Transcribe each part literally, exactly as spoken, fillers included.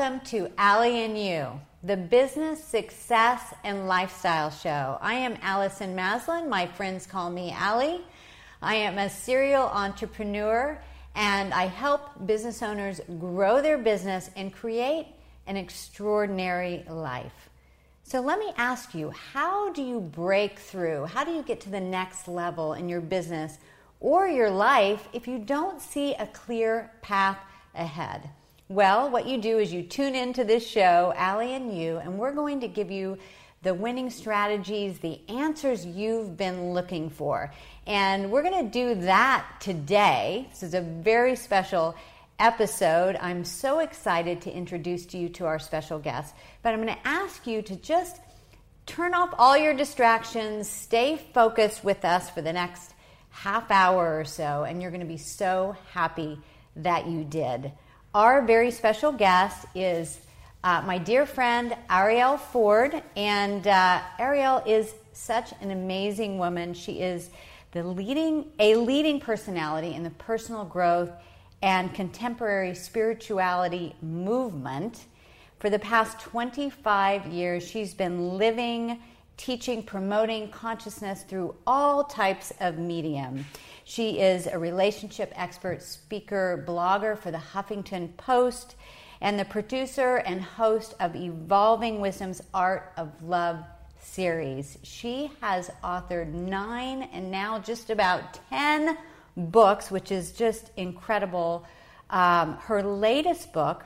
welcome to Allie and You, the business, success, and lifestyle show. I am Allison Maslin. My friends call me Allie. I am a serial entrepreneur, and I help business owners grow their business and create an extraordinary life. So let me ask you, how do you break through? How do you get to the next level in your business or your life if you don't see a clear path ahead? Well, what you do is you tune into this show, Allie and You, and we're going to give you the winning strategies, the answers you've been looking for. And we're going to do that today. This is a very special episode. I'm so excited to introduce to you to our special guest. But I'm going to ask you to just turn off all your distractions, stay focused with us for the next half hour or so, and you're going to be so happy that you did. Our very special guest is Uh, my dear friend, Arielle Ford, and uh, Arielle is such an amazing woman. She is the leading, a leading personality in the personal growth and contemporary spirituality movement. For the past twenty-five years, she's been living, teaching, promoting consciousness through all types of medium. She is a relationship expert, speaker, blogger for the Huffington Post, and the producer and host of Evolving Wisdom's Art of Love series. She has authored nine and now just about ten books, which is just incredible. Um, her latest book,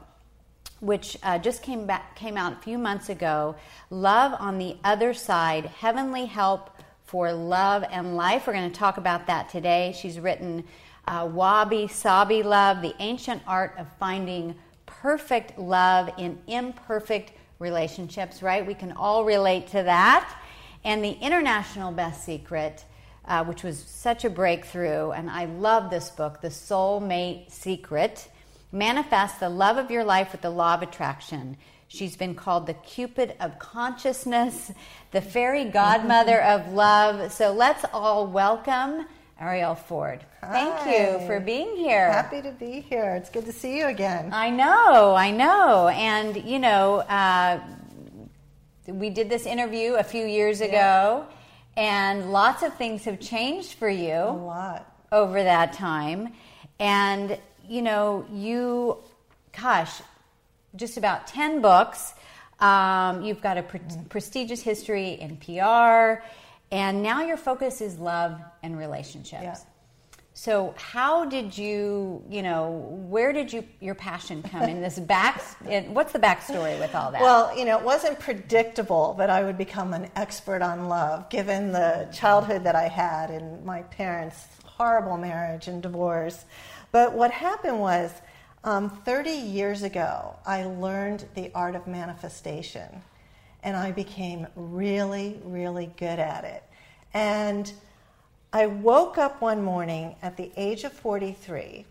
which uh, just came back, came out a few months ago, Love on the Other Side, Heavenly Help for Love and Life. We're going to talk about that today. She's written uh, Wabi Sabi Love, The Ancient Art of Finding Perfect Love in Imperfect Relationships, right? We can all relate to that. And the international best secret, uh, which was such a breakthrough, and I love this book, The Soulmate Secret, Manifest the Love of Your Life with the Law of Attraction. She's been called the Cupid of Consciousness, the Fairy Godmother of Love. So let's all welcome Arielle Ford. Thank Hi. You for being here. Happy to be here. It's good to see you again. I know, I know. And, you know, uh, we did this interview a few years ago, yeah. and lots of things have changed for you. A lot. Over that time. And, you know, you, gosh, just about ten books. Um, you've got a pre- mm. prestigious history in P R. And now your focus is love and relationships. Yeah. So how did you, you know, where did you your passion come in this back? What's the backstory with all that? Well, you know, it wasn't predictable that I would become an expert on love, given the childhood that I had and my parents' horrible marriage and divorce. But what happened was, um, thirty years ago, I learned the art of manifestation. And I became really, really good at it. And I woke up one morning at the age of forty-three,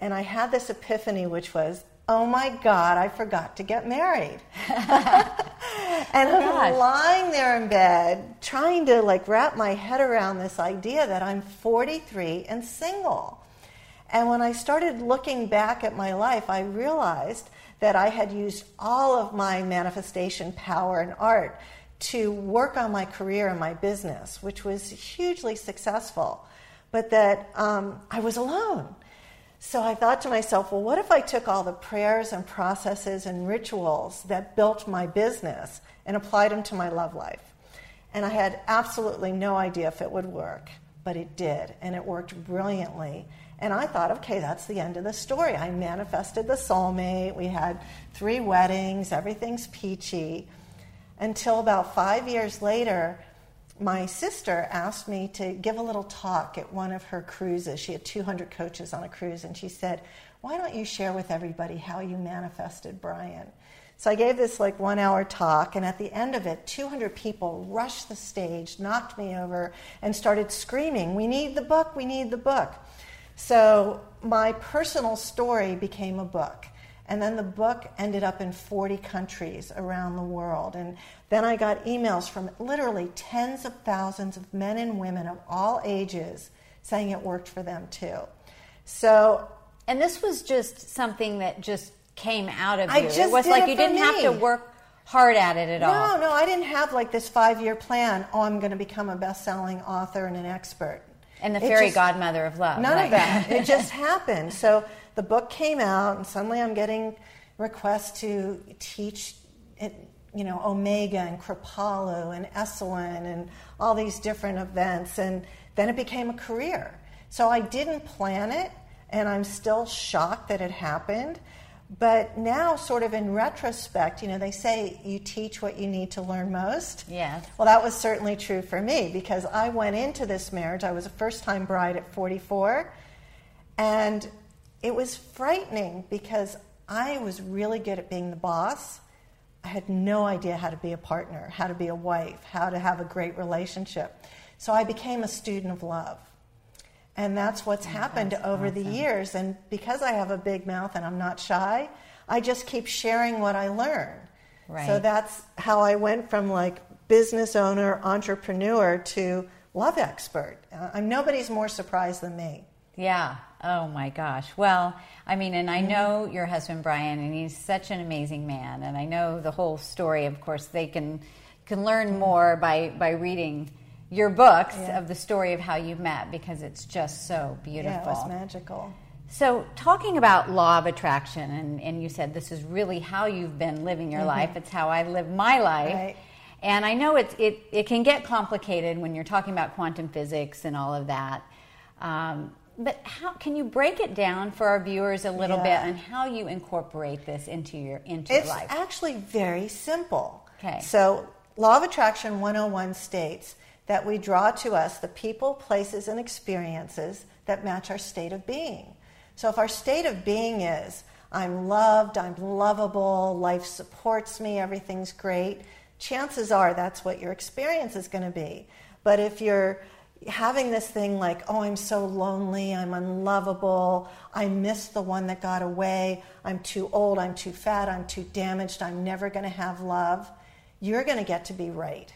and I had this epiphany, which was, oh my God, I forgot to get married. And oh I'm gosh. lying there in bed, trying to like wrap my head around this idea that I'm forty-three and single. And when I started looking back at my life, I realized that I had used all of my manifestation power and art to work on my career and my business, which was hugely successful, but that um, I was alone. So I thought to myself, well, what if I took all the prayers and processes and rituals that built my business and applied them to my love life? And I had absolutely no idea if it would work, but it did, and it worked brilliantly. And I thought, okay, that's the end of the story. I manifested the soulmate. We had three weddings. Everything's peachy. Until about five years later, my sister asked me to give a little talk at one of her cruises. She had two hundred coaches on a cruise. And she said, why don't you share with everybody how you manifested Brian? So I gave this like one hour talk, and at the end of it, two hundred people rushed the stage, knocked me over, and started screaming, we need the book, we need the book. So my personal story became a book, and then the book ended up in forty countries around the world. And then I got emails from literally tens of thousands of men and women of all ages saying it worked for them too. So, and this was just something that just came out of you. I just it was did like it you didn't me. have to work hard at it at no, all. No, no, I didn't have like this five-year plan. Oh, I'm going to become a best-selling author and an expert. And the fairy just, godmother of love. None like. of that. It just happened. So the book came out, and suddenly I'm getting requests to teach it. You know, Omega and Kripalu and Esalen and all these different events, and then it became a career. So I didn't plan it, and I'm still shocked that it happened. But now, sort of in retrospect, you know, they say you teach what you need to learn most. Yes. Well, that was certainly true for me, because I went into this marriage. I was a first-time bride at forty-four, and it was frightening because I was really good at being the boss. I had no idea how to be a partner, how to be a wife, how to have a great relationship. So I became a student of love. And that's what's that's happened awesome. over the years. And because I have a big mouth and I'm not shy, I just keep sharing what I learn. Right. So that's how I went from like business owner, entrepreneur to love expert. I'm nobody's more surprised than me. Yeah. Oh, my gosh. Well, I mean, and I know your husband, Brian, and he's such an amazing man. And I know the whole story. Of course, they can can learn more by, by reading your books yeah. of the story of how you met, because it's just so beautiful. Yeah, it was magical. So talking about law of attraction, and, and you said this is really how you've been living your mm-hmm. life. It's how I live my life. Right. And I know it, it, it can get complicated when you're talking about quantum physics and all of that. Um But how can you break it down for our viewers a little yeah. bit on how you incorporate this into your into it's your life? It's actually very simple. Okay. So Law of Attraction one oh one states that we draw to us the people, places, and experiences that match our state of being. So if our state of being is, I'm loved, I'm lovable, life supports me, everything's great, chances are that's what your experience is going to be. But if you're having this thing like, oh, I'm so lonely, I'm unlovable, I miss the one that got away, I'm too old, I'm too fat, I'm too damaged, I'm never going to have love, you're going to get to be right.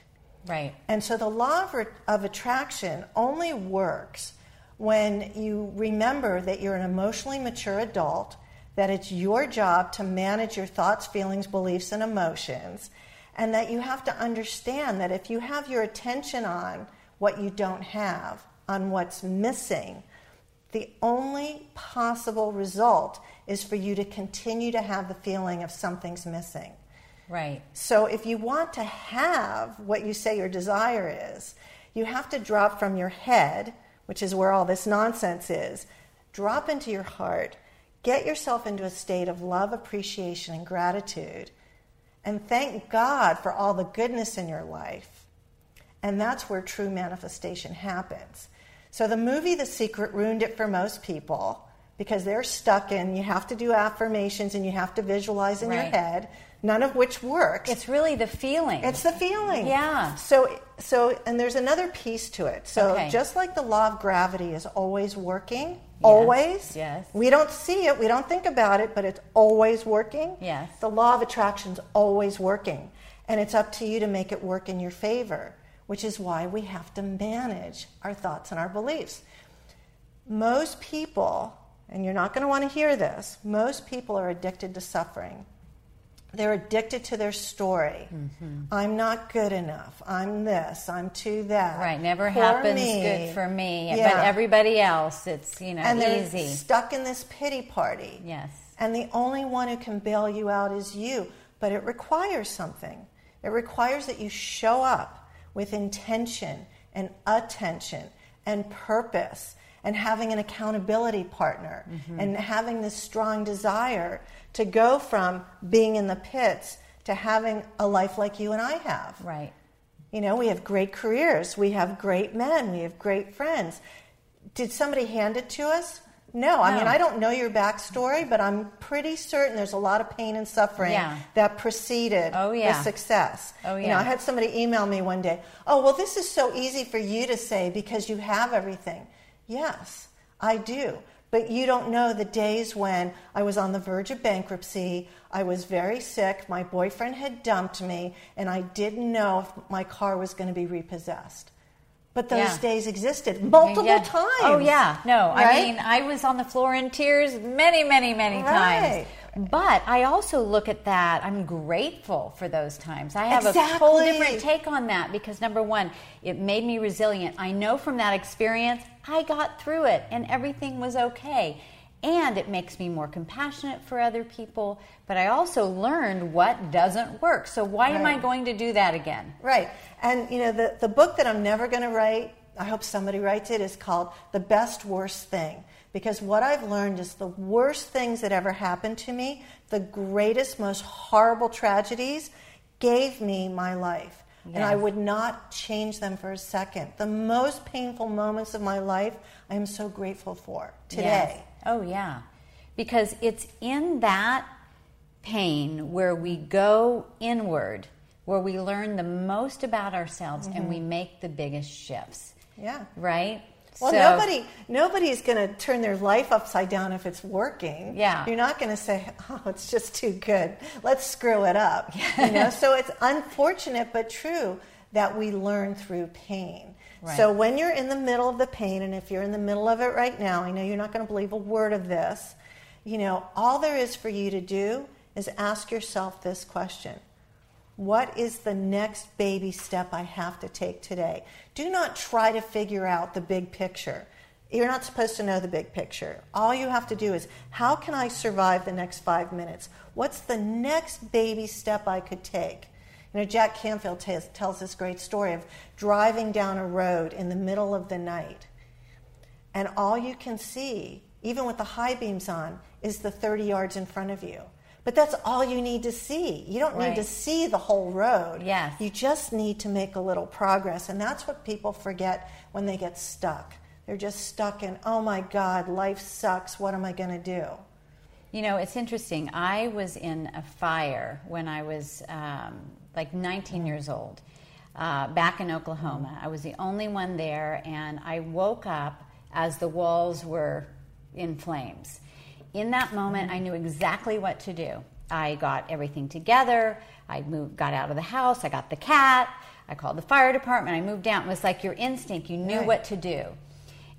Right. And so the law of, of attraction only works when you remember that you're an emotionally mature adult, that it's your job to manage your thoughts, feelings, beliefs, and emotions, and that you have to understand that if you have your attention on what you don't have, on what's missing, the only possible result is for you to continue to have the feeling of something's missing. Right. So if you want to have what you say your desire is, you have to drop from your head, which is where all this nonsense is, drop into your heart, get yourself into a state of love, appreciation, and gratitude, and thank God for all the goodness in your life. And that's where true manifestation happens. So the movie The Secret ruined it for most people because they're stuck in, you have to do affirmations and you have to visualize in right. your head, none of which works. It's really the feeling. It's the feeling. Yeah. So, so and there's another piece to it. So okay. just like the law of gravity is always working, yes. always. Yes. We don't see it, we don't think about it, but it's always working. Yes. The law of attraction's always working. And it's up to you to make it work in your favor, which is why we have to manage our thoughts and our beliefs. Most people, and you're not going to want to hear this, most people are addicted to suffering. They're addicted to their story. Mm-hmm. I'm not good enough. I'm this. I'm too that. Right. Never for happens me. Good for me. Yeah. But everybody else, it's, you know, and easy. And they're stuck in this pity party. Yes. And the only one who can bail you out is you. But it requires something. It requires that you show up with intention and attention and purpose and having an accountability partner mm-hmm. and having this strong desire to go from being in the pits to having a life like you and I have. Right. You know, we have great careers. We have great men. We have great friends. Did somebody hand it to us? No. no. I mean, I don't know your backstory, but I'm pretty certain there's a lot of pain and suffering yeah. that preceded oh, yeah. the success. Oh, yeah. You know, I had somebody email me one day, oh, well, this is so easy for you to say because you have everything. Yes, I do. But you don't know the days when I was on the verge of bankruptcy, I was very sick, my boyfriend had dumped me, and I didn't know if my car was going to be repossessed. But those yeah. days existed multiple yeah. times. Oh, yeah. No, right? I mean, I was on the floor in tears many, many, many right. times. But I also look at that, I'm grateful for those times. I have exactly. a whole different take on that because, number one, it made me resilient. I know from that experience, I got through it and everything was okay. And it makes me more compassionate for other people. But I also learned what doesn't work. So why right. am I going to do that again? Right. And, you know, the, the book that I'm never going to write, I hope somebody writes it, is called The Best Worst Thing. Because what I've learned is the worst things that ever happened to me, the greatest, most horrible tragedies, gave me my life. Yes. And I would not change them for a second. The most painful moments of my life, I am so grateful for today. Yes. Oh, yeah. Because it's in that pain where we go inward, where we learn the most about ourselves mm-hmm. and we make the biggest shifts. Yeah. Right? Well, so, nobody nobody's going to turn their life upside down if it's working. Yeah. You're not going to say, oh, it's just too good. Let's screw it up. Yeah. You know? So it's unfortunate but true that we learn through pain. Right. So when you're in the middle of the pain, and if you're in the middle of it right now, I know you're not going to believe a word of this, you know, all there is for you to do is ask yourself this question. What is the next baby step I have to take today? Do not try to figure out the big picture. You're not supposed to know the big picture. All you have to do is, how can I survive the next five minutes? What's the next baby step I could take? You know, Jack Canfield t- tells this great story of driving down a road in the middle of the night. And all you can see, even with the high beams on, is the thirty yards in front of you. But that's all you need to see. You don't right. need to see the whole road. Yes. You just need to make a little progress. And that's what people forget when they get stuck. They're just stuck in, oh my God, life sucks. What am I going to do? You know, it's interesting. I was in a fire when I was um, like nineteen years old uh, back in Oklahoma. I was the only one there, and I woke up as the walls were in flames. In that moment, I knew exactly what to do. I got everything together. I moved, got out of the house. I got the cat. I called the fire department. I moved out. It was like your instinct. You knew right. what to do.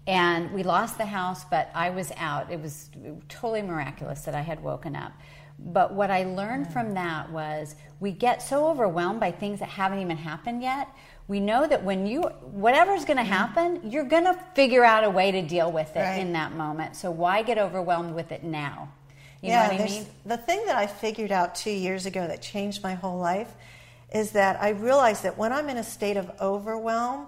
And we lost the house, but I was out. It was totally miraculous that I had woken up. But what I learned right. from that was we get so overwhelmed by things that haven't even happened yet. We know that when you, whatever's going to happen, you're going to figure out a way to deal with it right. in that moment. So why get overwhelmed with it now? You yeah, know what I mean? The thing that I figured out two years ago that changed my whole life is that I realized that when I'm in a state of overwhelm,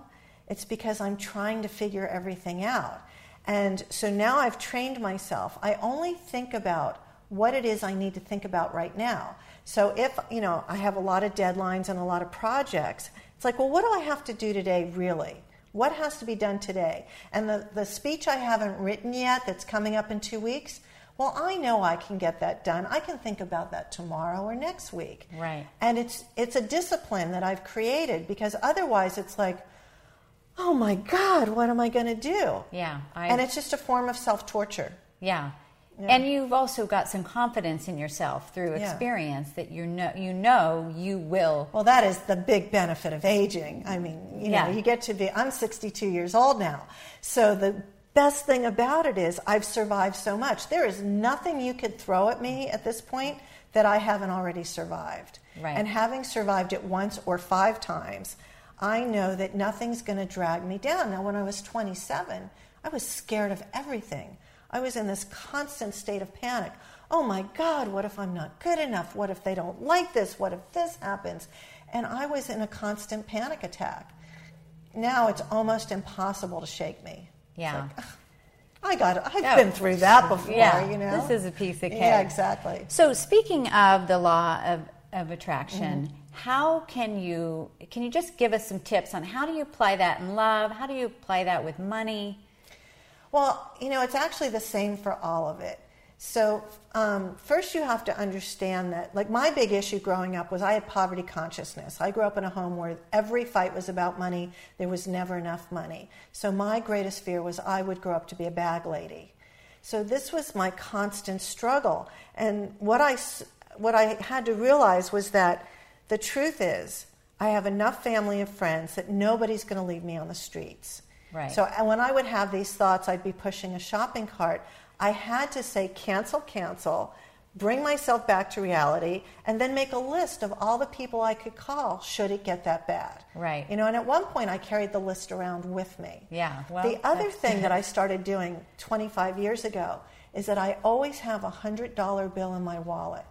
it's because I'm trying to figure everything out. And so now I've trained myself. I only think about what it is I need to think about right now. So if, you know, I have a lot of deadlines and a lot of projects, it's like, well, what do I have to do today, really? What has to be done today? And the, the speech I haven't written yet that's coming up in two weeks, well, I know I can get that done. I can think about that tomorrow or next week. Right. And it's it's a discipline that I've created because otherwise it's like, oh, my God, what am I going to do? Yeah. I've... And it's just a form of self-torture. Yeah. Yeah. And you've also got some confidence in yourself through experience yeah. that you know you know you will. Well, that is the big benefit of aging. I mean, you know, yeah. you get to be, I'm sixty-two years old now. So the best thing about it is I've survived so much. There is nothing you could throw at me at this point that I haven't already survived. Right. And having survived it once or five times, I know that nothing's going to drag me down. Now, when I was twenty-seven, I was scared of everything. I was in this constant state of panic. Oh my God, what if I'm not good enough? What if they don't like this? What if this happens? And I was in a constant panic attack. Now it's almost impossible to shake me. Yeah. It's like, ugh, I got it. I've oh, been through that before, yeah, you know. This is a piece of cake. Yeah, exactly. So speaking of the law of, of attraction, mm-hmm. how can you, can you just give us some tips on how do you apply that in love? How do you apply that with money? Well, you know, it's actually the same for all of it. So um, first you have to understand that, like my big issue growing up was I had poverty consciousness. I grew up in a home where every fight was about money. There was never enough money. So my greatest fear was I would grow up to be a bag lady. So this was my constant struggle. And what I, what I had to realize was that the truth is I have enough family and friends that nobody's going to leave me on the streets. Right. So when I would have these thoughts, I'd be pushing a shopping cart. I had to say, cancel, cancel, bring myself back to reality, and then make a list of all the people I could call should it get that bad. Right. You know, and at one point I carried the list around with me. Yeah. Well, the other thing that I started doing twenty-five years ago is that I always have a one hundred dollar bill in my wallet.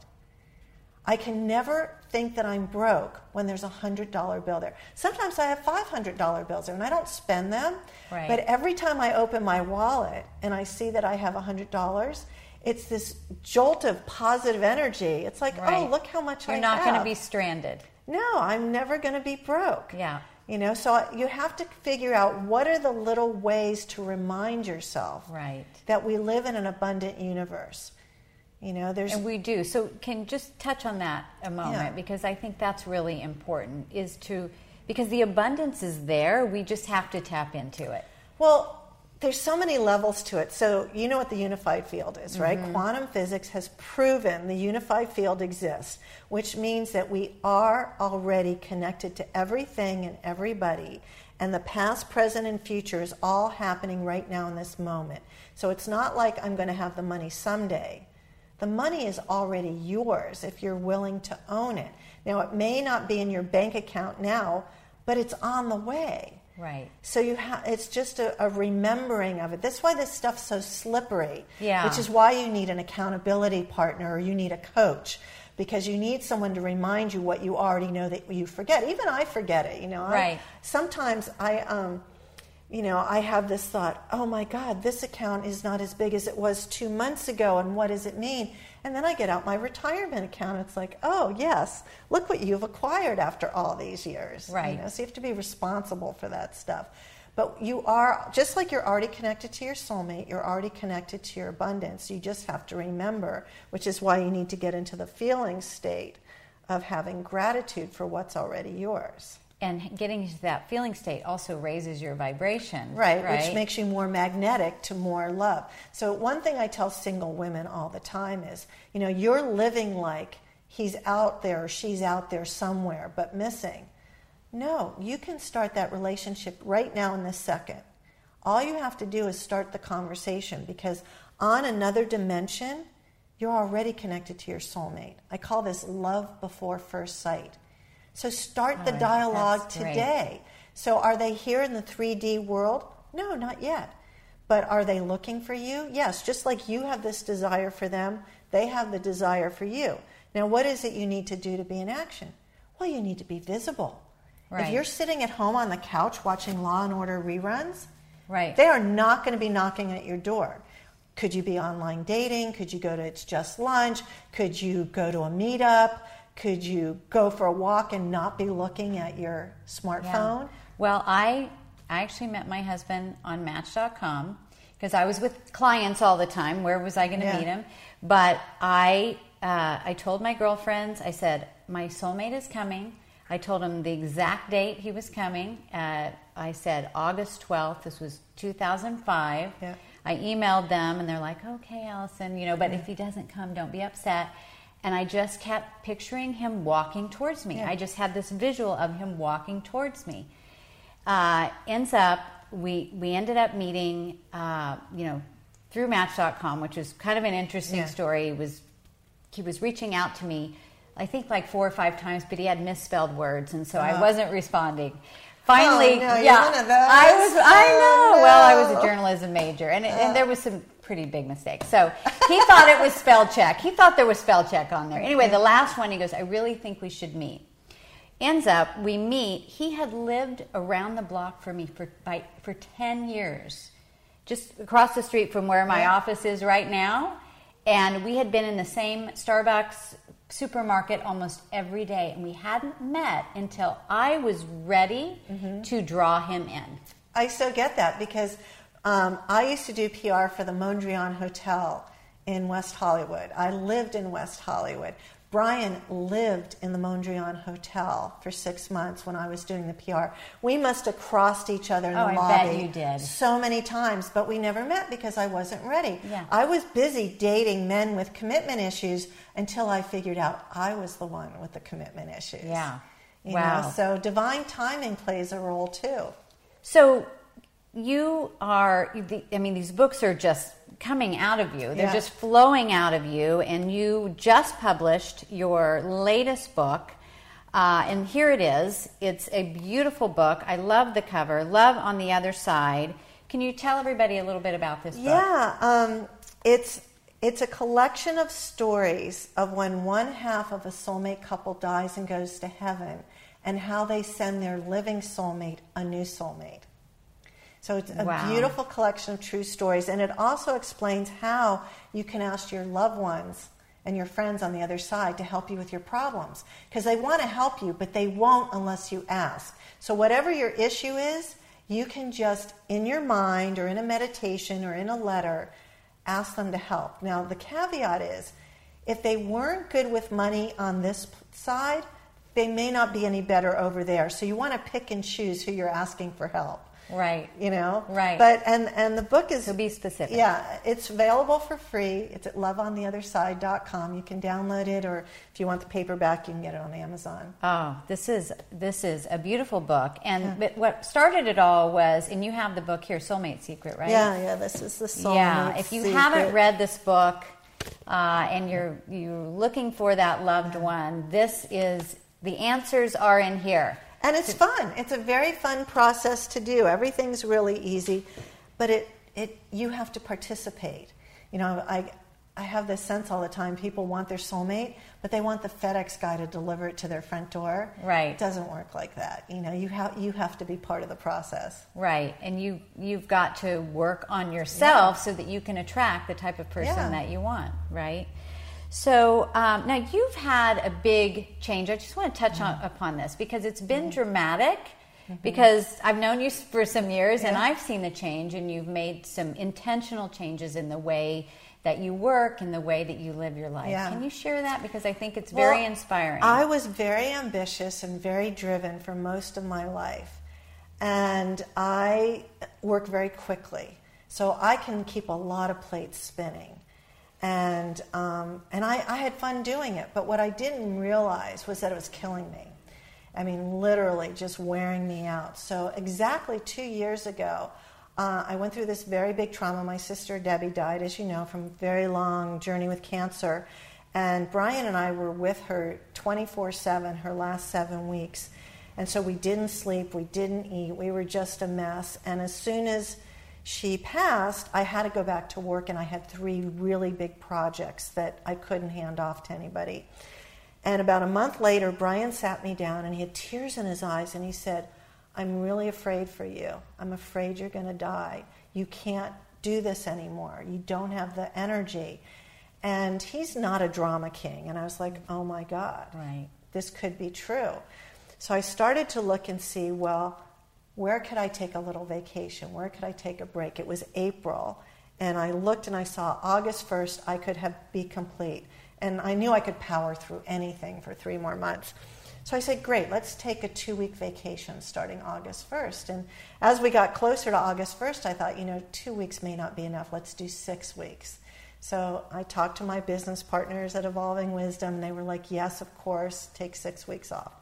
I can never think that I'm broke when there's a one hundred dollar bill there. Sometimes I have five hundred dollar bills there, and I don't spend them. Right. But every time I open my wallet and I see that I have one hundred dollars, it's this jolt of positive energy. It's like, right. oh, look how much You're I have. You're not going to be stranded. No, I'm never going to be broke. Yeah. You know, so you have to figure out what are the little ways to remind yourself right. that we live in an abundant universe. You know, there's and we do. So can just touch on that a moment yeah. because I think that's really important is to because the abundance is there, we just have to tap into it. Well, there's so many levels to it. So you know what the unified field is, right? Mm-hmm. Quantum physics has proven the unified field exists, which means that we are already connected to everything and everybody. And the past, present, and future is all happening right now in this moment. So it's not like I'm going to have the money someday. The money is already yours if you're willing to own it. Now, it may not be in your bank account now, but it's on the way. Right. So you ha- it's just a, a remembering of it. That's why this stuff's so slippery, yeah. which is why you need an accountability partner or you need a coach, because you need someone to remind you what you already know that you forget. Even I forget it. You know. Right. I, sometimes I... Um, You know, I have this thought, oh my God, this account is not as big as it was two months ago, and what does it mean? And then I get out my retirement account. It's like, oh yes, look what you've acquired after all these years. Right. You know, so you have to be responsible for that stuff. But you are, just like you're already connected to your soulmate, you're already connected to your abundance. You just have to remember, which is why you need to get into the feeling state of having gratitude for what's already yours. And getting into that feeling state also raises your vibration. Right, right, which makes you more magnetic to more love. So one thing I tell single women all the time is, you know, you're living like he's out there or she's out there somewhere but missing. No, you can start that relationship right now in this second. All you have to do is start the conversation, because on another dimension, you're already connected to your soulmate. I call this love before first sight. So start the dialogue today. So are they here in the three D world? No, not yet. But are they looking for you? Yes, just like you have this desire for them, they have the desire for you. Now, what is it you need to do to be in action? Well, you need to be visible. Right. If you're sitting at home on the couch watching Law and Order reruns, right. they are not going to be knocking at your door. Could you be online dating? Could you go to It's Just Lunch? Could you go to a meetup? Could you go for a walk and not be looking at your smartphone? Yeah. Well, I I actually met my husband on Match dot com because I was with clients all the time. Where was I going to yeah. meet him? But I uh, I told my girlfriends, I said, my soulmate is coming. I told him the exact date he was coming. Uh, I said August twelfth. This was two thousand five. Yeah. I emailed them, and they're like, okay, Allison, you know, but yeah. if he doesn't come, don't be upset. And I just kept picturing him walking towards me. Yeah. I just had this visual of him walking towards me. Uh, ends up, we we ended up meeting, uh, you know, through Match dot com, which is kind of an interesting yeah. story. It was he was reaching out to me, I think like four or five times, but he had misspelled words, and so uh-huh. I wasn't responding. Finally, oh, no, you're yeah, one of those. I was. Oh, I know. No. Well, I was a journalism major, and it, oh. and there was some pretty big mistake. So he thought it was spell check. He thought there was spell check on there. Anyway, the last one, he goes, I really think we should meet. Ends up, we meet. He had lived around the block for me for by, for ten years, just across the street from where my yeah. office is right now. And we had been in the same Starbucks supermarket almost every day. And we hadn't met until I was ready mm-hmm. to draw him in. I so get that, because Um, I used to do P R for the Mondrian Hotel in West Hollywood. I lived in West Hollywood. Brian lived in the Mondrian Hotel for six months when I was doing the P R. We must have crossed each other in oh, the I lobby bet you did. So many times, but we never met because I wasn't ready. Yeah. I was busy dating men with commitment issues until I figured out I was the one with the commitment issues. Yeah. You wow. know? So divine timing plays a role too. So you are, I mean, these books are just coming out of you. They're yeah. just flowing out of you. And you just published your latest book. Uh, and here it is. It's a beautiful book. I love the cover. Love on the Other Side. Can you tell everybody a little bit about this book? Yeah. Um, it's, it's a collection of stories of when one half of a soulmate couple dies and goes to heaven and how they send their living soulmate a new soulmate. So it's a wow. beautiful collection of true stories. And it also explains how you can ask your loved ones and your friends on the other side to help you with your problems. Because they want to help you, but they won't unless you ask. So whatever your issue is, you can just, in your mind or in a meditation or in a letter, ask them to help. Now, the caveat is, if they weren't good with money on this side, they may not be any better over there. So you want to pick and choose who you're asking for help. Right. You know? Right. But, and, and the book is... So be specific. Yeah. It's available for free. It's at love on the other side dot com. You can download it, or if you want the paperback, you can get it on Amazon. Oh, this is, this is a beautiful book. And yeah. but what started it all was, and you have the book here, Soulmate Secret, right? Yeah, yeah. This is the Soulmate Secret. Yeah. If you Secret. haven't read this book uh, and you're, you're looking for that loved one, this is... The answers are in here. And it's fun. It's a very fun process to do. Everything's really easy, but it, it you have to participate. You know, I I have this sense all the time. People want their soulmate, but they want the FedEx guy to deliver it to their front door. Right. It doesn't work like that. You know, you have you have to be part of the process. Right. And you you've got to work on yourself yeah. so that you can attract the type of person yeah. that you want, right? So um, now you've had a big change. I just want to touch mm-hmm. on, upon this because it's been mm-hmm. dramatic mm-hmm. because I've known you for some years yeah. and I've seen the change, and you've made some intentional changes in the way that you work and the way that you live your life. Yeah. Can you share that? Because I think it's very well, inspiring. I was very ambitious and very driven for most of my life, and I work very quickly. So I can keep a lot of plates spinning. And um, and I, I had fun doing it, but what I didn't realize was that it was killing me. I mean, literally just wearing me out. So exactly two years ago, uh, I went through this very big trauma. My sister Debbie died, as you know, from a very long journey with cancer. And Brian and I were with her twenty-four seven, her last seven weeks. And so we didn't sleep, we didn't eat, we were just a mess. And as soon as she passed, I had to go back to work, and I had three really big projects that I couldn't hand off to anybody. And about a month later, Brian sat me down, and he had tears in his eyes, and he said, "I'm really afraid for you. I'm afraid you're going to die. You can't do this anymore. You don't have the energy." And he's not a drama king. And I was like, oh my God, right. This could be true. So I started to look and see, well, where could I take a little vacation? Where could I take a break? It was April, and I looked and I saw August first, I could have be complete. And I knew I could power through anything for three more months. So I said, great, let's take a two-week vacation starting August first. And as we got closer to August first, I thought, you know, two weeks may not be enough. Let's do six weeks. So I talked to my business partners at Evolving Wisdom, and they were like, yes, of course, take six weeks off.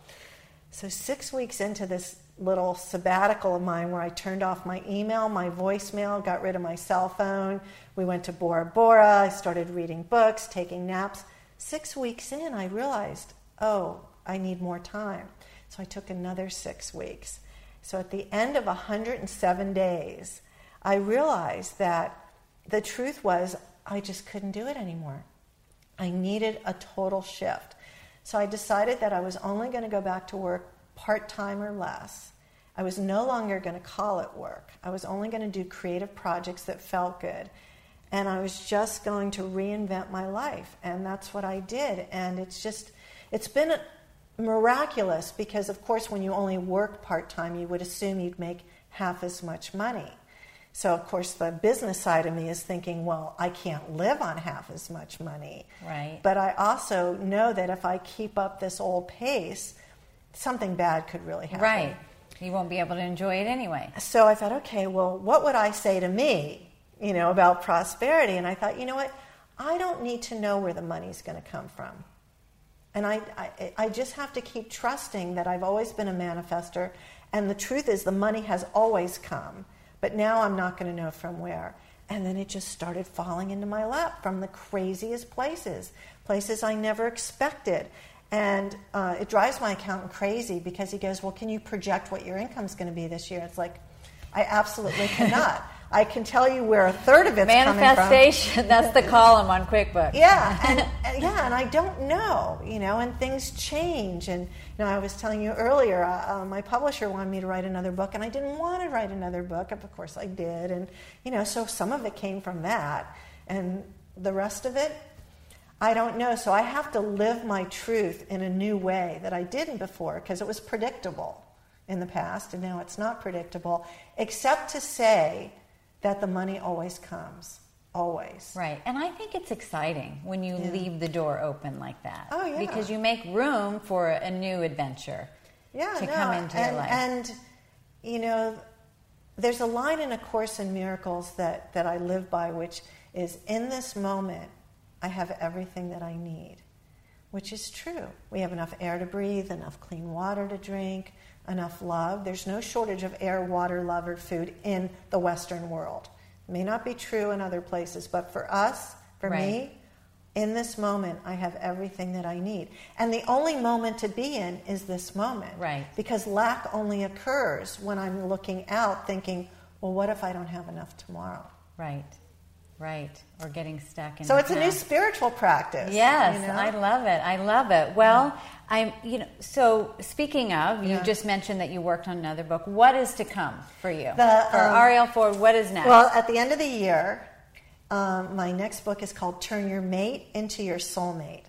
So six weeks into this little sabbatical of mine, where I turned off my email, my voicemail, got rid of my cell phone. We went to Bora Bora. I started reading books, taking naps. Six weeks in, I realized, oh, I need more time. So I took another six weeks. So at the end of one hundred seven days, I realized that the truth was I just couldn't do it anymore. I needed a total shift. So I decided that I was only going to go back to work part-time or less. I was no longer going to call it work. I was only going to do creative projects that felt good. And I was just going to reinvent my life. And that's what I did. And it's just, it's been miraculous because, of course, when you only work part-time, you would assume you'd make half as much money. So, of course, the business side of me is thinking, well, I can't live on half as much money. Right. But I also know that if I keep up this old pace, something bad could really happen. Right. You won't be able to enjoy it anyway. So I thought, okay, well, what would I say to me, you know, about prosperity? And I thought, you know what? I don't need to know where the money's going to come from. And I, I, I just have to keep trusting that I've always been a manifester. And the truth is the money has always come. But now I'm not going to know from where. And then it just started falling into my lap from the craziest places, places I never expected. And uh, it drives my accountant crazy because he goes, well, can you project what your income's going to be this year? It's like, I absolutely cannot. I can tell you where a third of it's coming from. Manifestation, that's the column on QuickBooks. Yeah, and, and yeah, and I don't know, you know, and things change. And you know, I was telling you earlier, uh, uh, my publisher wanted me to write another book, and I didn't want to write another book. Of course, I did, and you know, so some of it came from that, and the rest of it, I don't know. So I have to live my truth in a new way that I didn't before because it was predictable in the past, and now it's not predictable, except to say that the money always comes, always. Right, and I think it's exciting when you yeah. leave the door open like that. Oh, yeah. Because you make room for a new adventure yeah, to no. come into and, your life. And, you know, there's a line in A Course in Miracles that, that I live by, which is, in this moment, I have everything that I need, which is true. We have enough air to breathe, enough clean water to drink, enough love. There's no shortage of air, water, love, or food in the Western world. It may not be true in other places, but for us, for right. me, in this moment, I have everything that I need. And the only moment to be in is this moment. Right. Because lack only occurs when I'm looking out thinking, well, what if I don't have enough tomorrow? Right. Right. Or getting stuck in. So it's a new spiritual practice. Yes, you know? I love it. I love it. Well, yeah. I'm, you know, so speaking of, you yeah. just mentioned that you worked on another book. What is to come for you? The, for um, Arielle Ford, what is next? Well, at the end of the year, um, my next book is called Turn Your Mate into Your Soulmate.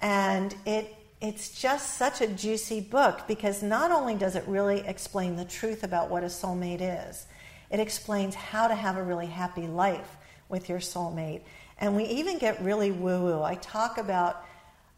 And it it's just such a juicy book because not only does it really explain the truth about what a soulmate is, it explains how to have a really happy life with your soulmate. And we even get really woo-woo. I talk about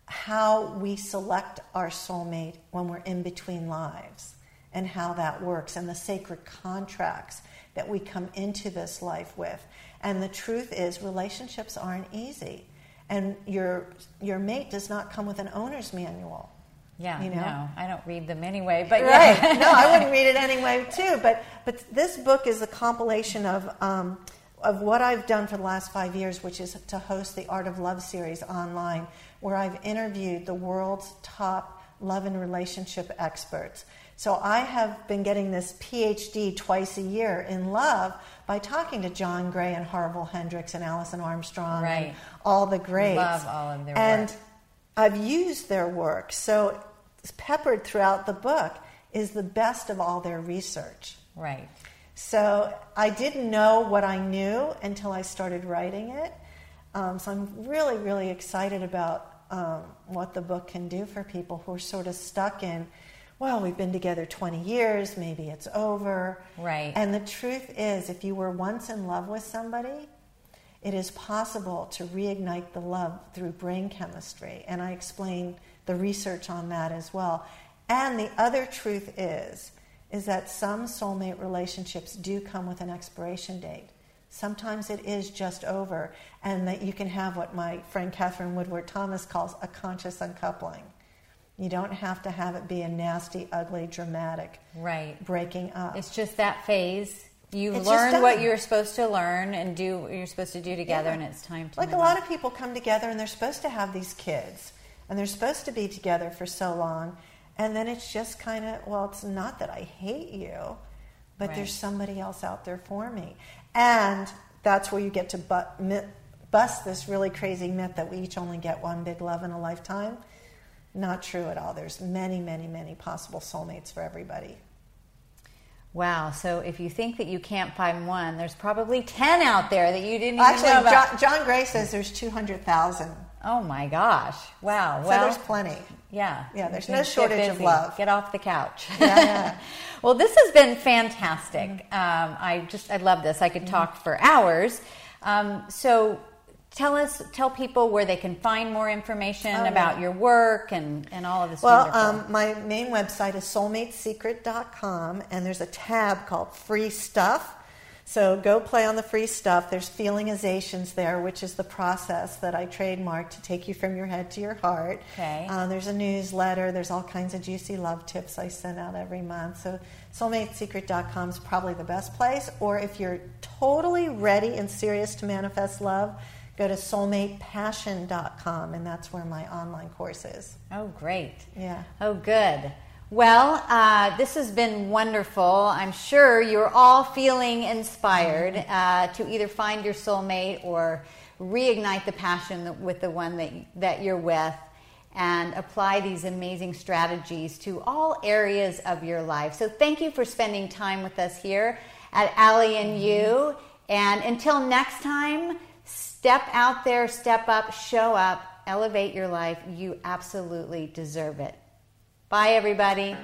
how we select our soulmate when we're in between lives and how that works and the sacred contracts that we come into this life with. And the truth is, relationships aren't easy. And your your mate does not come with an owner's manual. Yeah, you know? No, I don't read them anyway. But right. Yeah. No, I wouldn't read it anyway, too. But, but this book is a compilation of... Um, of what I've done for the last five years, which is to host the Art of Love series online, where I've interviewed the world's top love and relationship experts. So I have been getting this P H D twice a year in love by talking to John Gray and Harville Hendricks and Allison Armstrong right. and all the greats. Love all of their and work. I've used their work. So it's peppered throughout the book is the best of all their research. Right. So I didn't know what I knew until I started writing it. Um, so I'm really, really excited about um, what the book can do for people who are sort of stuck in, well, we've been together twenty years, maybe it's over. Right. And the truth is, if you were once in love with somebody, it is possible to reignite the love through brain chemistry. And I explain the research on that as well. And the other truth is, is that some soulmate relationships do come with an expiration date. Sometimes it is just over, and that you can have what my friend Catherine Woodward Thomas calls a conscious uncoupling. You don't have to have it be a nasty, ugly, dramatic right. breaking up. It's just that phase. You've it's learned what you're supposed to learn and do what you're supposed to do together, yeah. and it's time to Like move a lot on. Of people come together, and they're supposed to have these kids, and they're supposed to be together for so long, and then it's just kind of, well, it's not that I hate you, but right. there's somebody else out there for me. And that's where you get to bu- bust this really crazy myth that we each only get one big love in a lifetime. Not true at all. There's many, many, many possible soulmates for everybody. Wow. So if you think that you can't find one, there's probably ten out there that you didn't even Actually, know about. John, John Gray says there's two hundred thousand. Oh, my gosh. Wow. So well, there's plenty. Yeah. Yeah, there's no shortage of love. Get off the couch. Yeah, yeah. Well, this has been fantastic. Mm-hmm. Um, I just, I love this. I could mm-hmm. talk for hours. Um, so tell us, tell people where they can find more information oh, about yeah. your work and, and all of this well, wonderful. Um, my main website is soulmate secret dot com, and there's a tab called Free Stuff. So go play on the free stuff. There's feelingizations there, which is the process that I trademarked to take you from your head to your heart. Okay. Uh, there's a newsletter. There's all kinds of juicy love tips I send out every month. So soulmate secret dot com is probably the best place. Or if you're totally ready and serious to manifest love, go to soulmate passion dot com, and that's where my online course is. Oh, great. Yeah. Oh, good. Well, uh, this has been wonderful. I'm sure you're all feeling inspired uh, to either find your soulmate or reignite the passion with the one that, that you're with, and apply these amazing strategies to all areas of your life. So thank you for spending time with us here at Allie and You. And until next time, step out there, step up, show up, elevate your life. You absolutely deserve it. Bye, everybody.